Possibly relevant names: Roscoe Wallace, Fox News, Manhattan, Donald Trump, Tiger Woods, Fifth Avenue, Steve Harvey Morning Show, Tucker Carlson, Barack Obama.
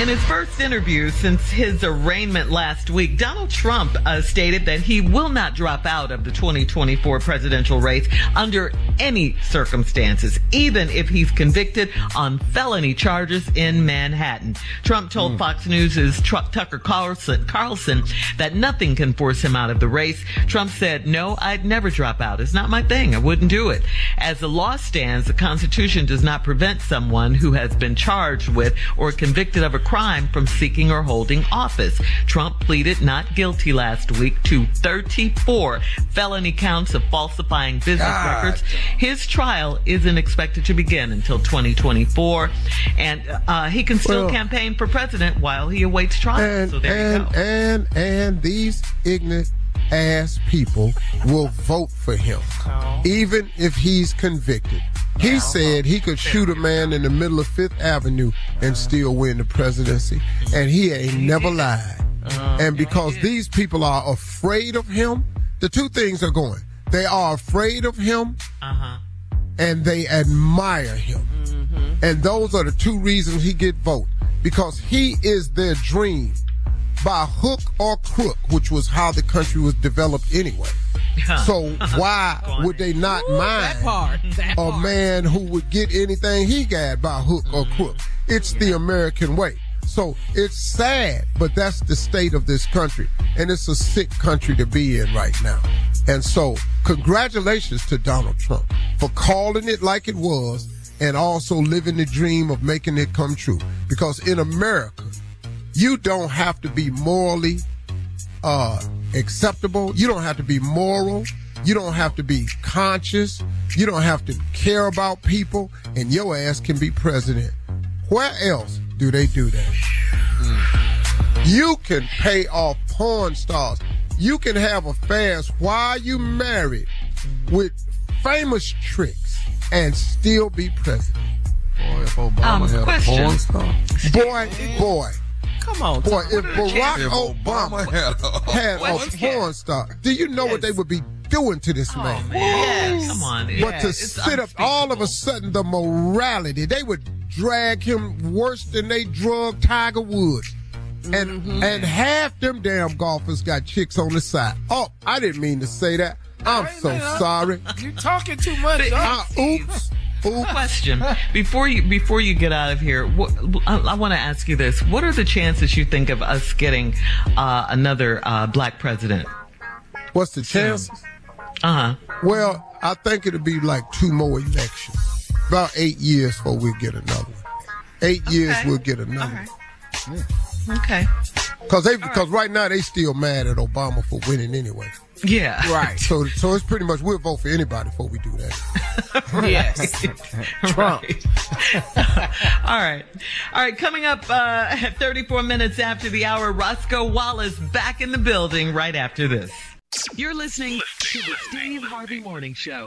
In his first interview since his arraignment last week, Donald Trump stated that he will not drop out of the 2024 presidential race under any circumstances, even if he's convicted on felony charges in Manhattan. Trump told Fox News' Tucker Carlson that nothing can force him out of the race. Trump said, no, I'd never drop out. It's not my thing. I wouldn't do it. As the law stands, the Constitution does not prevent someone who has been charged with or convicted of a crime from seeking or holding office. Trump pleaded not guilty last week to 34 felony counts of falsifying business records. His trial isn't expected to begin until 2024, and he can still campaign for president while he awaits trial. And, so there you go. And these ignorant ass people will vote for him, even if he's convicted. He said he could shoot a man in the middle of Fifth Avenue and still win the presidency, and he ain't never lied. And because these people are afraid of him, the two things are going. They are afraid of him, and they admire him. And those are the two reasons he get vote, because he is their dream. By hook or crook, which was how the country was developed anyway. So why would they not mind a man who would get anything he got by hook or crook? It's the American way. So it's sad, but that's the state of this country. And it's a sick country to be in right now. And so congratulations to Donald Trump for calling it like it was and also living the dream of making it come true. Because in America, you don't have to be morally acceptable. You don't have to be moral. You don't have to be conscious. You don't have to care about people. And your ass can be president. Where else do they do that? You can pay off porn stars. You can have affairs while you married with famous tricks and still be president. Boy, if Obama had a porn star. Boy. Come on, boy! If Barack Obama had a porn star, do you know what they would be doing to this man? Man. Come on! But to sit up, all of a sudden, the morality, they would drag him worse than they drug Tiger Woods, and half them damn golfers got chicks on the side. Oh, I didn't mean to say that. I'm so sorry. You're talking too much. Oops. Question. Before you get out of here, I want to ask you this. What are the chances you think of us getting another black president? What's the chances? Well, I think it'll be like 2 more elections. About 8 years before we get another one. 8 years we'll get another one. Yeah. Okay. Because right now they still mad at Obama for winning anyway. Yeah. Right. So it's pretty much we'll vote for anybody before we do that. Yes. Trump. Right. All right. Coming up at 34 minutes after the hour, Roscoe Wallace back in the building right after this. You're listening to the Steve Harvey Morning Show.